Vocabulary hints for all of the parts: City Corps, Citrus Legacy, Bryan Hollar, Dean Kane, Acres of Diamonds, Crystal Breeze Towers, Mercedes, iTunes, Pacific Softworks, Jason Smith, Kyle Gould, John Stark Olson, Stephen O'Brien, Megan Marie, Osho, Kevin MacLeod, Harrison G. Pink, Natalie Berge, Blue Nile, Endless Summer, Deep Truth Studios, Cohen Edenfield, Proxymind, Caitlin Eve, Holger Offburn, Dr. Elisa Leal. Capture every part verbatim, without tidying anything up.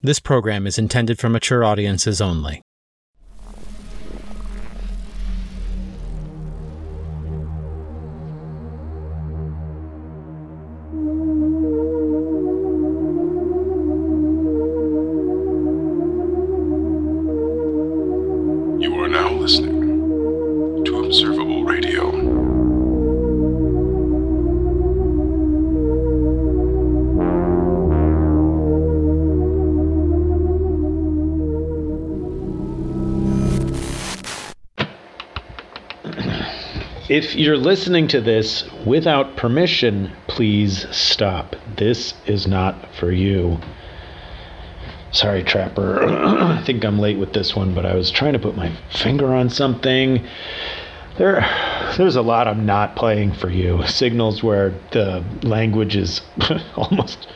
This program is intended for mature audiences only. You are now listening to Observable Radio. If you're listening to this without permission, please stop. This is not for you. Sorry, Trapper. I think I'm late with this one, but I was trying to put my finger on something. There, there's a lot I'm not playing for you. Signals where the language is almost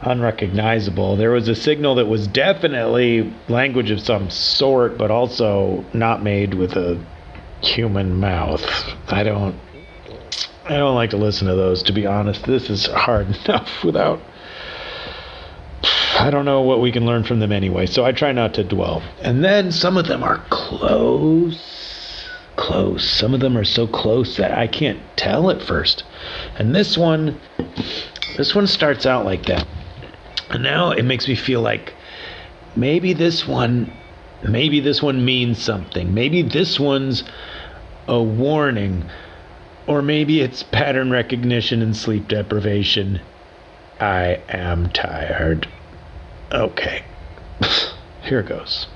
unrecognizable. There was a signal that was definitely language of some sort, but also not made with a human mouth. I don't I don't like to listen to those, to be honest. This is hard enough without, I don't know what we can learn from them anyway, so I try not to dwell. And then some of them are close close. Some of them are so close that I can't tell at first. And this one this one starts out like that. And now it makes me feel like maybe this one Maybe this one means something. Maybe this one's a warning. Or maybe it's pattern recognition and sleep deprivation. I am tired. Okay. Here goes.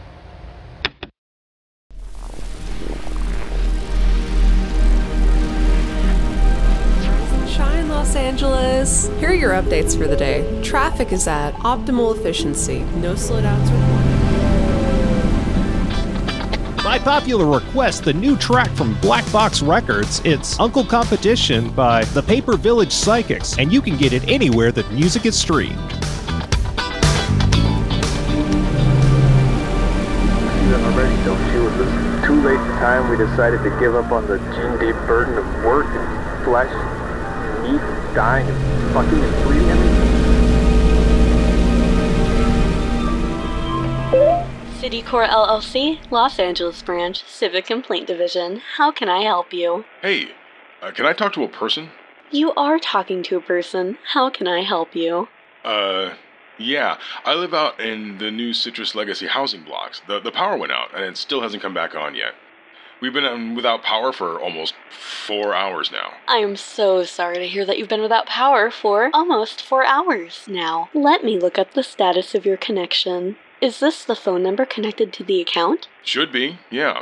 Los Angeles. Here are your updates for the day. Traffic is at optimal efficiency. No slowdowns reported. By popular request, the new track from Black Box Records, it's Uncle Competition by The Paper Village Psychics, and you can get it anywhere that music is streamed. I already don't see what this is. Too late in time, we decided to give up on the gene-deep burden of work and flesh, meat, dying, and fucking and bleeding everything. City Corps L L C, Los Angeles Branch, Civic Complaint Division. How can I help you? Hey, uh, can I talk to a person? You are talking to a person. How can I help you? Uh, yeah. I live out in the new Citrus Legacy housing blocks. The, the power went out, and it still hasn't come back on yet. We've been um, without power for almost four hours now. I am so sorry to hear that you've been without power for almost four hours now. Let me look up the status of your connection. Is this the phone number connected to the account? Should be, yeah.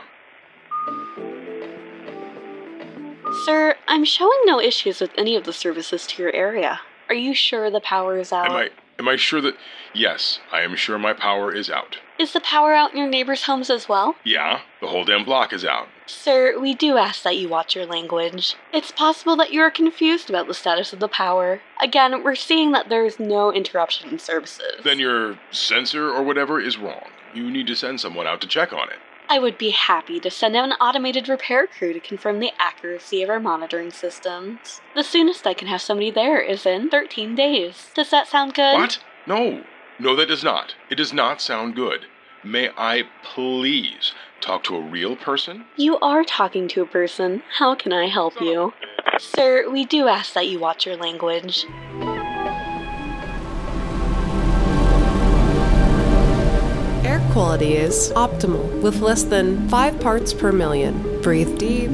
Sir, I'm showing no issues with any of the services to your area. Are you sure the power is out? Am I, am I sure that... Yes, I am sure my power is out. Is the power out in your neighbors' homes as well? Yeah, the whole damn block is out. Sir, we do ask that you watch your language. It's possible that you are confused about the status of the power. Again, we're seeing that there is no interruption in services. Then your sensor or whatever is wrong. You need to send someone out to check on it. I would be happy to send out an automated repair crew to confirm the accuracy of our monitoring systems. The soonest I can have somebody there is in thirteen days. Does that sound good? What? No. No, that does not. It does not sound good. May I please talk to a real person? You are talking to a person. How can I help you? Sir, we do ask that you watch your language. Air quality is optimal, with less than five parts per million. Breathe deep.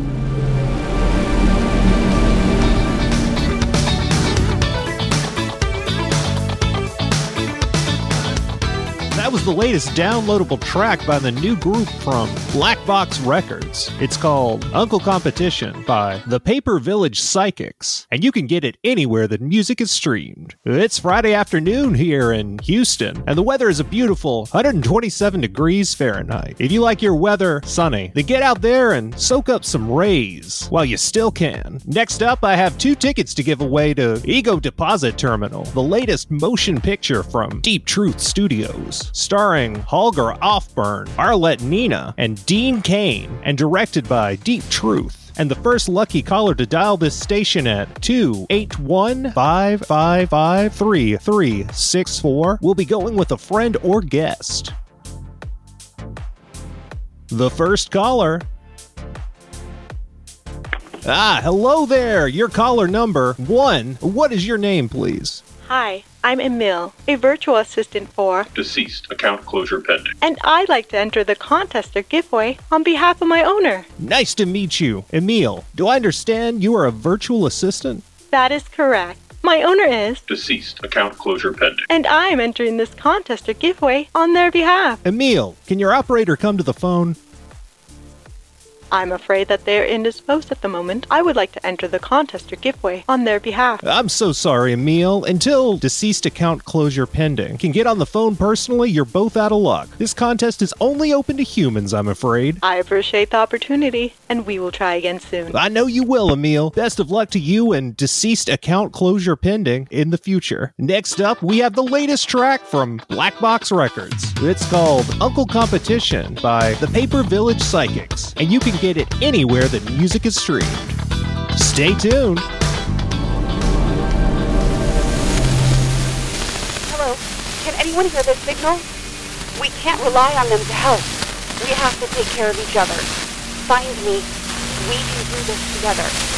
That was the latest downloadable track by the new group from Black Box Records. It's called Uncle Competition by The Paper Village Psychics, and you can get it anywhere that music is streamed. It's Friday afternoon here in Houston, and the weather is a beautiful one hundred twenty-seven degrees Fahrenheit. If you like your weather sunny, then get out there and soak up some rays while you still can. Next up, I have two tickets to give away to Ego Deposit Terminal, the latest motion picture from Deep Truth Studios, starring Holger Offburn, Arlette Nina, and Dean Kane, and directed by Deep Truth. And the first lucky caller to dial this station at two eight one, five five five, three three six four will be going with a friend or guest. The first caller... Ah, hello there! Your caller number one. What is your name, please? Hi, I'm Emil, a virtual assistant for Deceased, account closure pending. And I'd like to enter the contest or giveaway on behalf of my owner. Nice to meet you, Emil. Do I understand you are a virtual assistant? That is correct. My owner is Deceased, account closure pending. And I'm entering this contest or giveaway on their behalf. Emil, can your operator come to the phone? I'm afraid that they are indisposed at the moment. I would like to enter the contest or giveaway on their behalf. I'm so sorry, Emil. Until Deceased, account closure pending can get on the phone personally, you're both out of luck. This contest is only open to humans, I'm afraid. I appreciate the opportunity, and we will try again soon. I know you will, Emil. Best of luck to you and Deceased, account closure pending in the future. Next up, we have the latest track from Black Box Records. It's called Uncle Competition by The Paper Village Psychics, and you can get it anywhere that music is streamed. Stay tuned. Hello. Can anyone hear this signal? We can't rely on them to help. We have to take care of each other. Find me. We can do this together.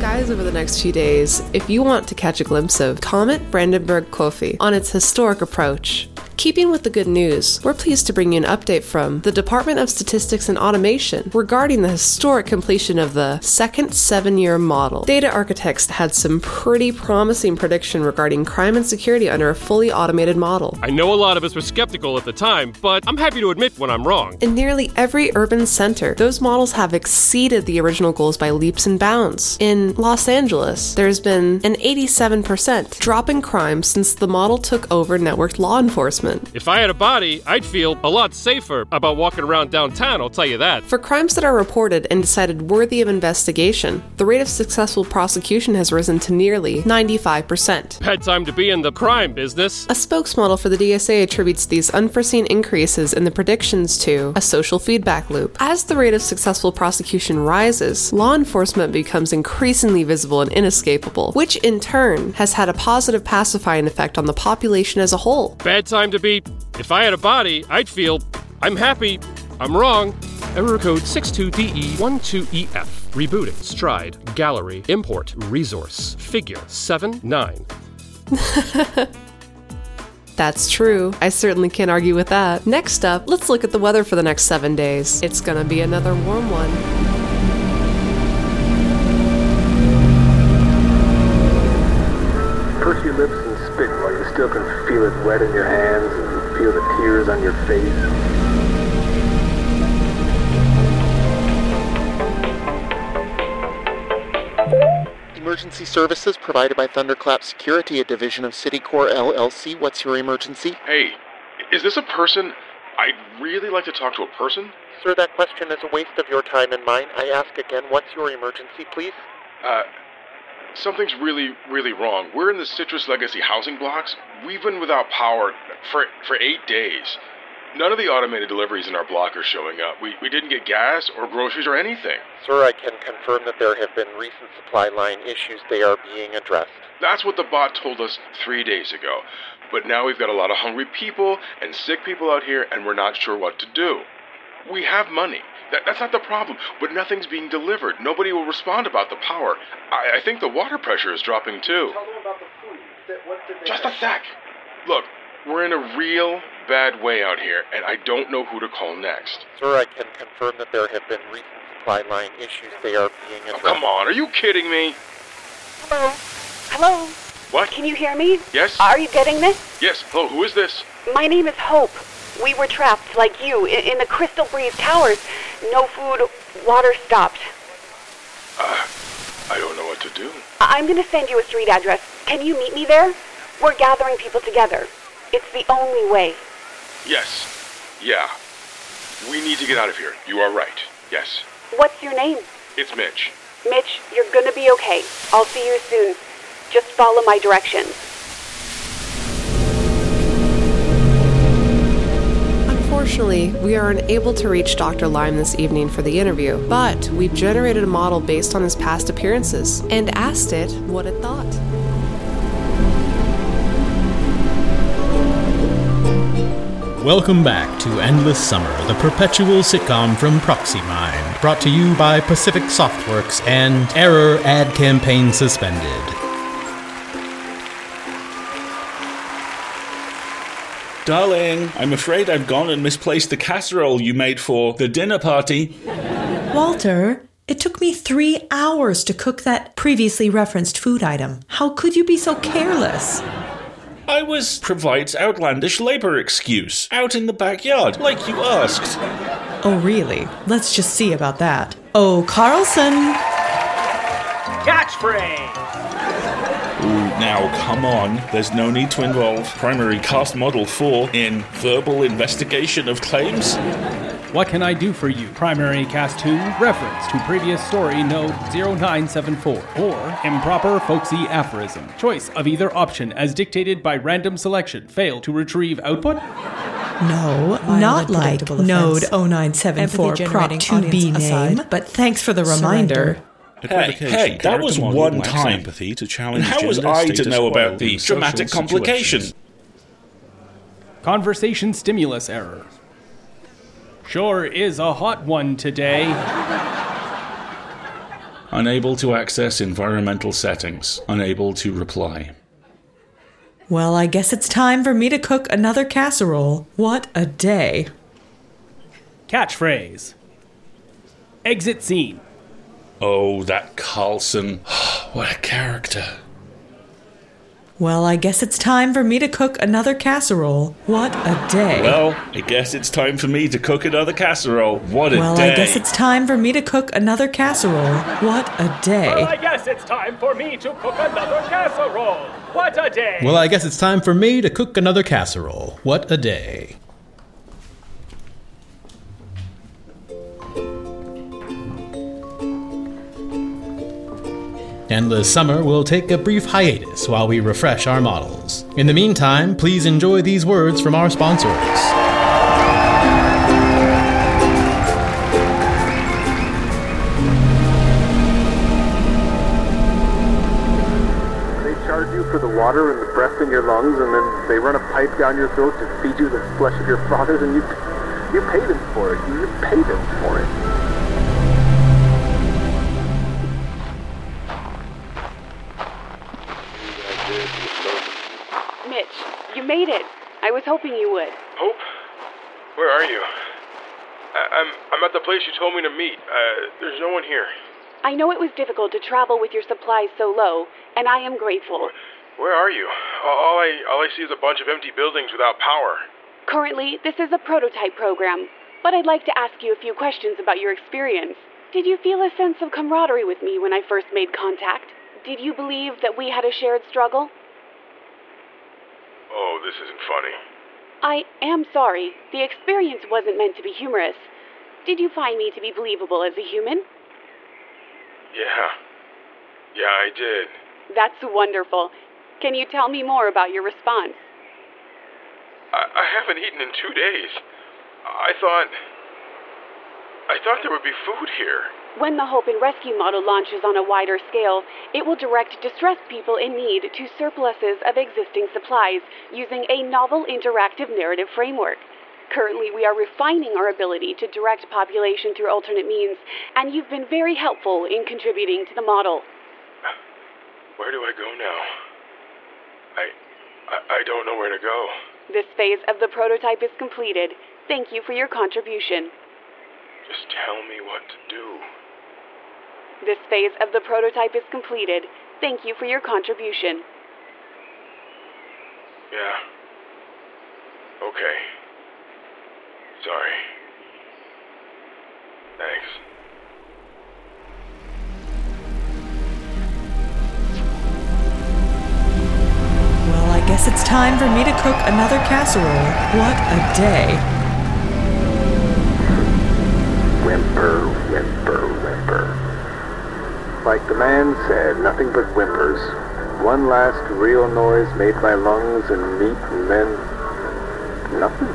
Skies over the next few days if you want to catch a glimpse of Comet Brandenburg Coffee on its historic approach. Keeping with the good news, we're pleased to bring you an update from the Department of Statistics and Automation regarding the historic completion of the second seven-year model. Data architects had some pretty promising prediction regarding crime and security under a fully automated model. I know a lot of us were skeptical at the time, but I'm happy to admit when I'm wrong. In nearly every urban center, those models have exceeded the original goals by leaps and bounds. In Los Angeles, there's been an eighty-seven percent drop in crime since the model took over networked law enforcement. If I had a body, I'd feel a lot safer about walking around downtown, I'll tell you that. For crimes that are reported and decided worthy of investigation, the rate of successful prosecution has risen to nearly ninety-five percent. Bad time to be in the crime business. A spokesmodel for the D S A attributes these unforeseen increases in the predictions to a social feedback loop. As the rate of successful prosecution rises, law enforcement becomes increasingly visible and inescapable, which in turn has had a positive pacifying effect on the population as a whole. Bad time to be. If I had a body, I'd feel I'm happy, I'm wrong. Error code six two D E one two E F. Rebooting. Stride. Gallery. Import. Resource. Figure. seven nine. That's true. I certainly can't argue with that. Next up, let's look at the weather for the next seven days. It's gonna be another warm one. Push your lips and spit while you still can feel it wet in your hands and feel the tears on your face. Emergency services provided by Thunderclap Security, a division of City Corps L L C. What's your emergency? Hey, Is this a person? I'd really like to talk to a person. Sir, that question is a waste of your time and mine. I ask again, what's your emergency, please? Uh, something's really, really wrong. We're in the Citrus Legacy housing blocks. We've been without power for for eight days. None of the automated deliveries in our block are showing up. We, we didn't get gas or groceries or anything. Sir, I can confirm that there have been recent supply line issues. They are being addressed. That's what the bot told us three days ago. But now we've got a lot of hungry people and sick people out here, and we're not sure what to do. We have money. That, that's not the problem. But nothing's being delivered. Nobody will respond about the power. I, I think the water pressure is dropping, too. Tell them about the food. What did they Just have? a sec. Look, we're in a real... bad way out here, and I don't know who to call next. Sir, I can confirm that there have been recent supply line issues. They are being addressed. Oh, come on, are you kidding me? Hello? Hello? What? Can you hear me? Yes. Are you getting this? Yes. Hello, who is this? My name is Hope. We were trapped, like you, in, in the Crystal Breeze Towers. No food, water stopped. Uh, I don't know what to do. I'm going to send you a street address. Can you meet me there? We're gathering people together. It's the only way. Yes. Yeah. We need to get out of here. You are right. Yes. What's your name? It's Mitch. Mitch, you're gonna be okay. I'll see you soon. Just follow my directions. Unfortunately, we are unable to reach Doctor Lyme this evening for the interview, but we generated a model based on his past appearances and asked it what it thought. Welcome back to Endless Summer, the perpetual sitcom from Proxymind, brought to you by Pacific Softworks and Error Ad Campaign Suspended. Darling, I'm afraid I've gone and misplaced the casserole you made for the dinner party. Walter, it took me three hours to cook that previously referenced food item. How could you be so careless? I was provides outlandish labor excuse, out in the backyard, like you asked. Oh, really? Let's just see about that. Oh, Carlson! Catchphrase! Ooh, now, come on. There's no need to involve primary cast model four in verbal investigation of claims. What can I do for you? Primary cast two, reference to previous story node zero nine seven four, or improper folksy aphorism. Choice of either option as dictated by random selection. Fail to retrieve output? No, Violent not like node zero nine seven four prop two B name, aside, but thanks for the reminder. Surrender. Hey, hey, that was one time. To challenge how was I to know about the dramatic complications? Conversation stimulus error. Sure is a hot one today. Unable to access environmental settings. Unable to reply. Well, I guess it's time for me to cook another casserole. What a day. Catchphrase. Exit scene. Oh, that Carlson. What a character. Well, I guess it's time for me to cook another casserole. What a day. Well, I guess it's time for me to cook another casserole. What a well, day. Well, I guess it's time for me to cook another casserole. What a day. Well, I guess it's time for me to cook another casserole. What a day. Well, I guess it's time for me to cook another casserole. What a day. Endless Summer will take a brief hiatus while we refresh our models. In the meantime, please enjoy these words from our sponsors. They charge you for the water and the breath in your lungs, and then they run a pipe down your throat to feed you the flesh of your fathers, and you you pay them for it. You pay them for it. Made it. I was hoping you would. Hope? Where are you? I- I'm I'm at the place you told me to meet. Uh, there's no one here. I know it was difficult to travel with your supplies so low, and I am grateful. Where are you? All I all I see is a bunch of empty buildings without power. Currently, this is a prototype program, but I'd like to ask you a few questions about your experience. Did you feel a sense of camaraderie with me when I first made contact? Did you believe that we had a shared struggle? Oh, this isn't funny. I am sorry. The experience wasn't meant to be humorous. Did you find me to be believable as a human? Yeah. Yeah, I did. That's wonderful. Can you tell me more about your response? I, I haven't eaten in two days. I thought... I thought there would be food here. When the Hope and Rescue model launches on a wider scale, it will direct distressed people in need to surpluses of existing supplies using a novel interactive narrative framework. Currently, we are refining our ability to direct population through alternate means, and you've been very helpful in contributing to the model. Where do I go now? I, I, I don't know where to go. This phase of the prototype is completed. Thank you for your contribution. Just tell me what to do. This phase of the prototype is completed. Thank you for your contribution. Yeah. Okay. Sorry. Thanks. Well, I guess it's time for me to cook another casserole. What a day. Whimper, whimper, whimper. Like the man said, nothing but whimpers. One last real noise made by lungs and meat, and then... nothing.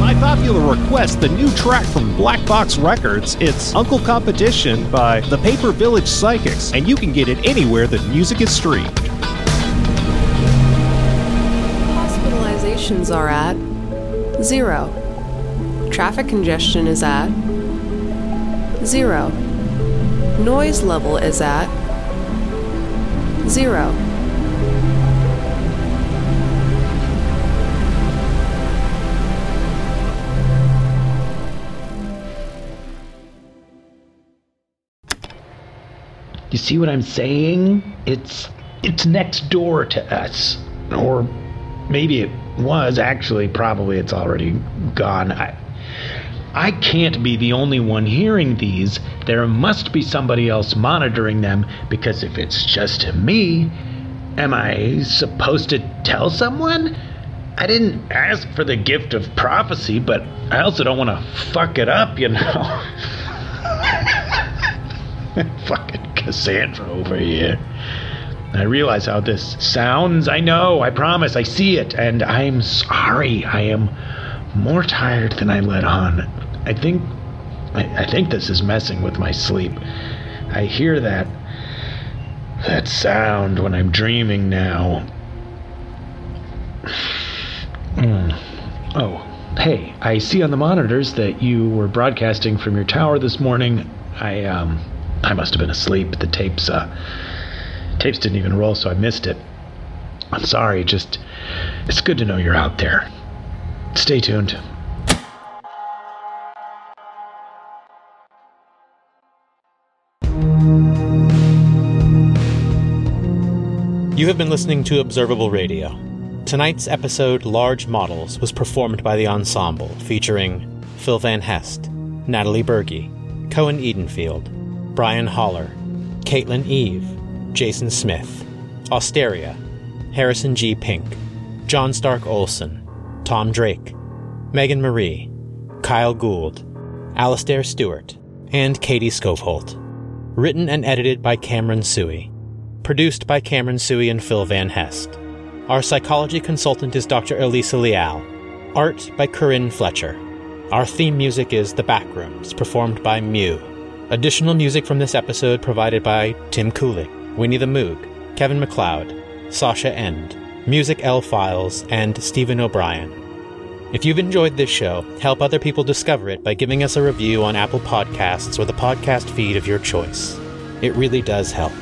By popular request, the new track from Black Box Records, it's Uncle Competition by The Paper Village Psychics, and you can get it anywhere that music is streamed. Hospitalizations are at zero. Traffic congestion is at zero. Noise level is at zero. You see what I'm saying? It's it's next door to us. Or maybe it was. Actually, probably it's already gone. I, I can't be the only one hearing these. There must be somebody else monitoring them, because if it's just me, am I supposed to tell someone? I didn't ask for the gift of prophecy, but I also don't want to fuck it up, you know? Fucking Cassandra over here. I realize how this sounds. I know, I promise, I see it, and I'm sorry. I am more tired than I let on. I think I, I think this is messing with my sleep. I hear that that sound when I'm dreaming now. Mm. Oh, hey, I see on the monitors that you were broadcasting from your tower this morning. I um I must have been asleep. The tapes, uh, tapes didn't even roll, so I missed it. I'm sorry, just, it's good to know you're out there. Stay tuned. You have been listening to Observable Radio. Tonight's episode, Large Models, was performed by the ensemble, featuring Phil Van Hest, Natalie Berge, Cohen Edenfield, Bryan Hollar, Caitlin Eve, Jason Smith, Austeria, Harrison G. Pink, John Stark Olson, Tom Drake, Megan Marie, Kyle Gould, Alistair Stewart, and Katie Scovholt. Written and edited by Cameron Suey. Produced by Cameron Suey and Phil Van Hest. Our psychology consultant is Doctor Elisa Leal. Art by Corinne Fletcher. Our theme music is The Backrooms, performed by Mew. Additional music from this episode provided by Tim Kulik, Winnie the Moog, Kevin MacLeod, Sasha End, Music L Files, and Stephen O'Brien. If you've enjoyed this show, help other people discover it by giving us a review on Apple Podcasts or the podcast feed of your choice. It really does help.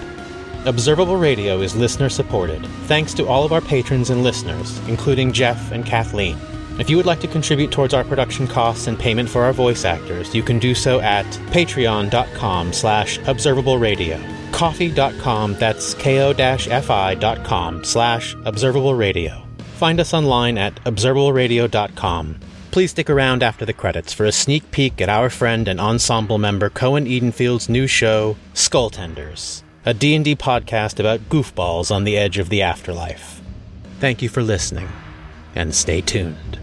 Observable Radio is listener-supported, thanks to all of our patrons and listeners, including Jeff and Kathleen. If you would like to contribute towards our production costs and payment for our voice actors, you can do so at patreon.com slash observableradio, coffee dot com, that's ko-fi.com slash observableradio. Find us online at observableradio dot com. Please stick around after the credits for a sneak peek at our friend and ensemble member Cohen Edenfield's new show, Skulltenders. a D and D podcast about goofballs on the edge of the afterlife. Thank you for listening, and stay tuned.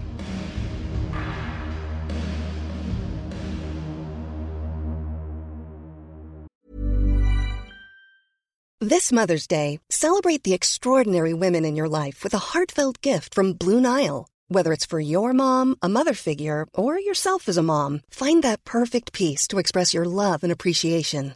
This Mother's Day, celebrate the extraordinary women in your life with a heartfelt gift from Blue Nile. Whether it's for your mom, a mother figure, or yourself as a mom, find that perfect piece to express your love and appreciation.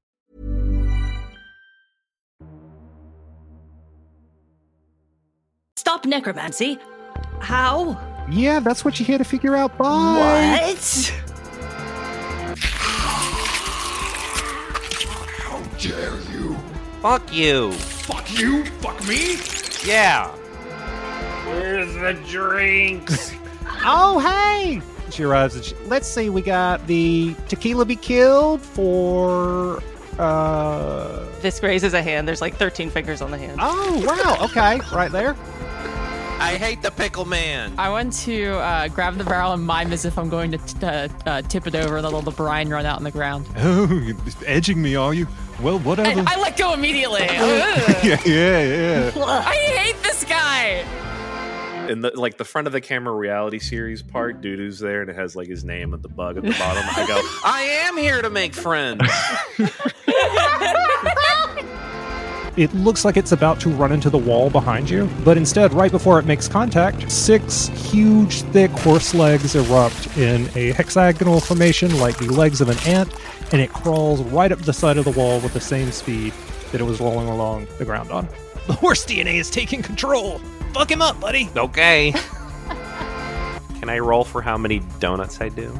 Stop necromancy. How? Yeah, that's what you're here to figure out. Bye. What? How dare you? Fuck you. Fuck you? Fuck me? Yeah. Where's the drinks? Oh, hey. She arrives and she, let's see, we got the tequila be killed for... Uh... This raises a hand. There's like thirteen fingers on the hand. Oh, wow. Okay. Right there. I hate the pickle man. I want to uh, grab the barrel and mime as if I'm going to t- uh, uh, tip it over and let all the brine run out on the ground. Oh, you're edging me, are you? Well, whatever. And I let go immediately. yeah, yeah, yeah. I hate this guy. In the, like, the front of the camera reality series part, Doodoo's there, and it has, like, his name at the bug at the bottom. I go, I am here to make friends. It looks like it's about to run into the wall behind you, but instead, right before it makes contact, six huge, thick horse legs erupt in a hexagonal formation like the legs of an ant, and it crawls right up the side of the wall with the same speed that it was rolling along the ground on. The horse D N A is taking control! Fuck him up, buddy! Okay. Can I roll for how many donuts I do?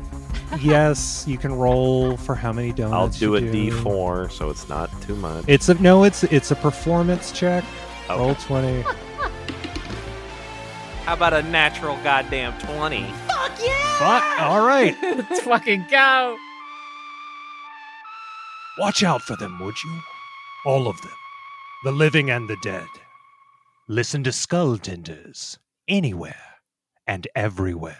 Yes, you can roll for how many donuts you do. I'll do a do. D four, so it's not too much. It's a no, it's it's a performance check. Okay. Roll twenty. How about a natural goddamn twenty? Fuck yeah! Fuck, all right. Let's fucking go. Watch out for them, would you? All of them. The living and the dead. Listen to Skulltenders anywhere and everywhere.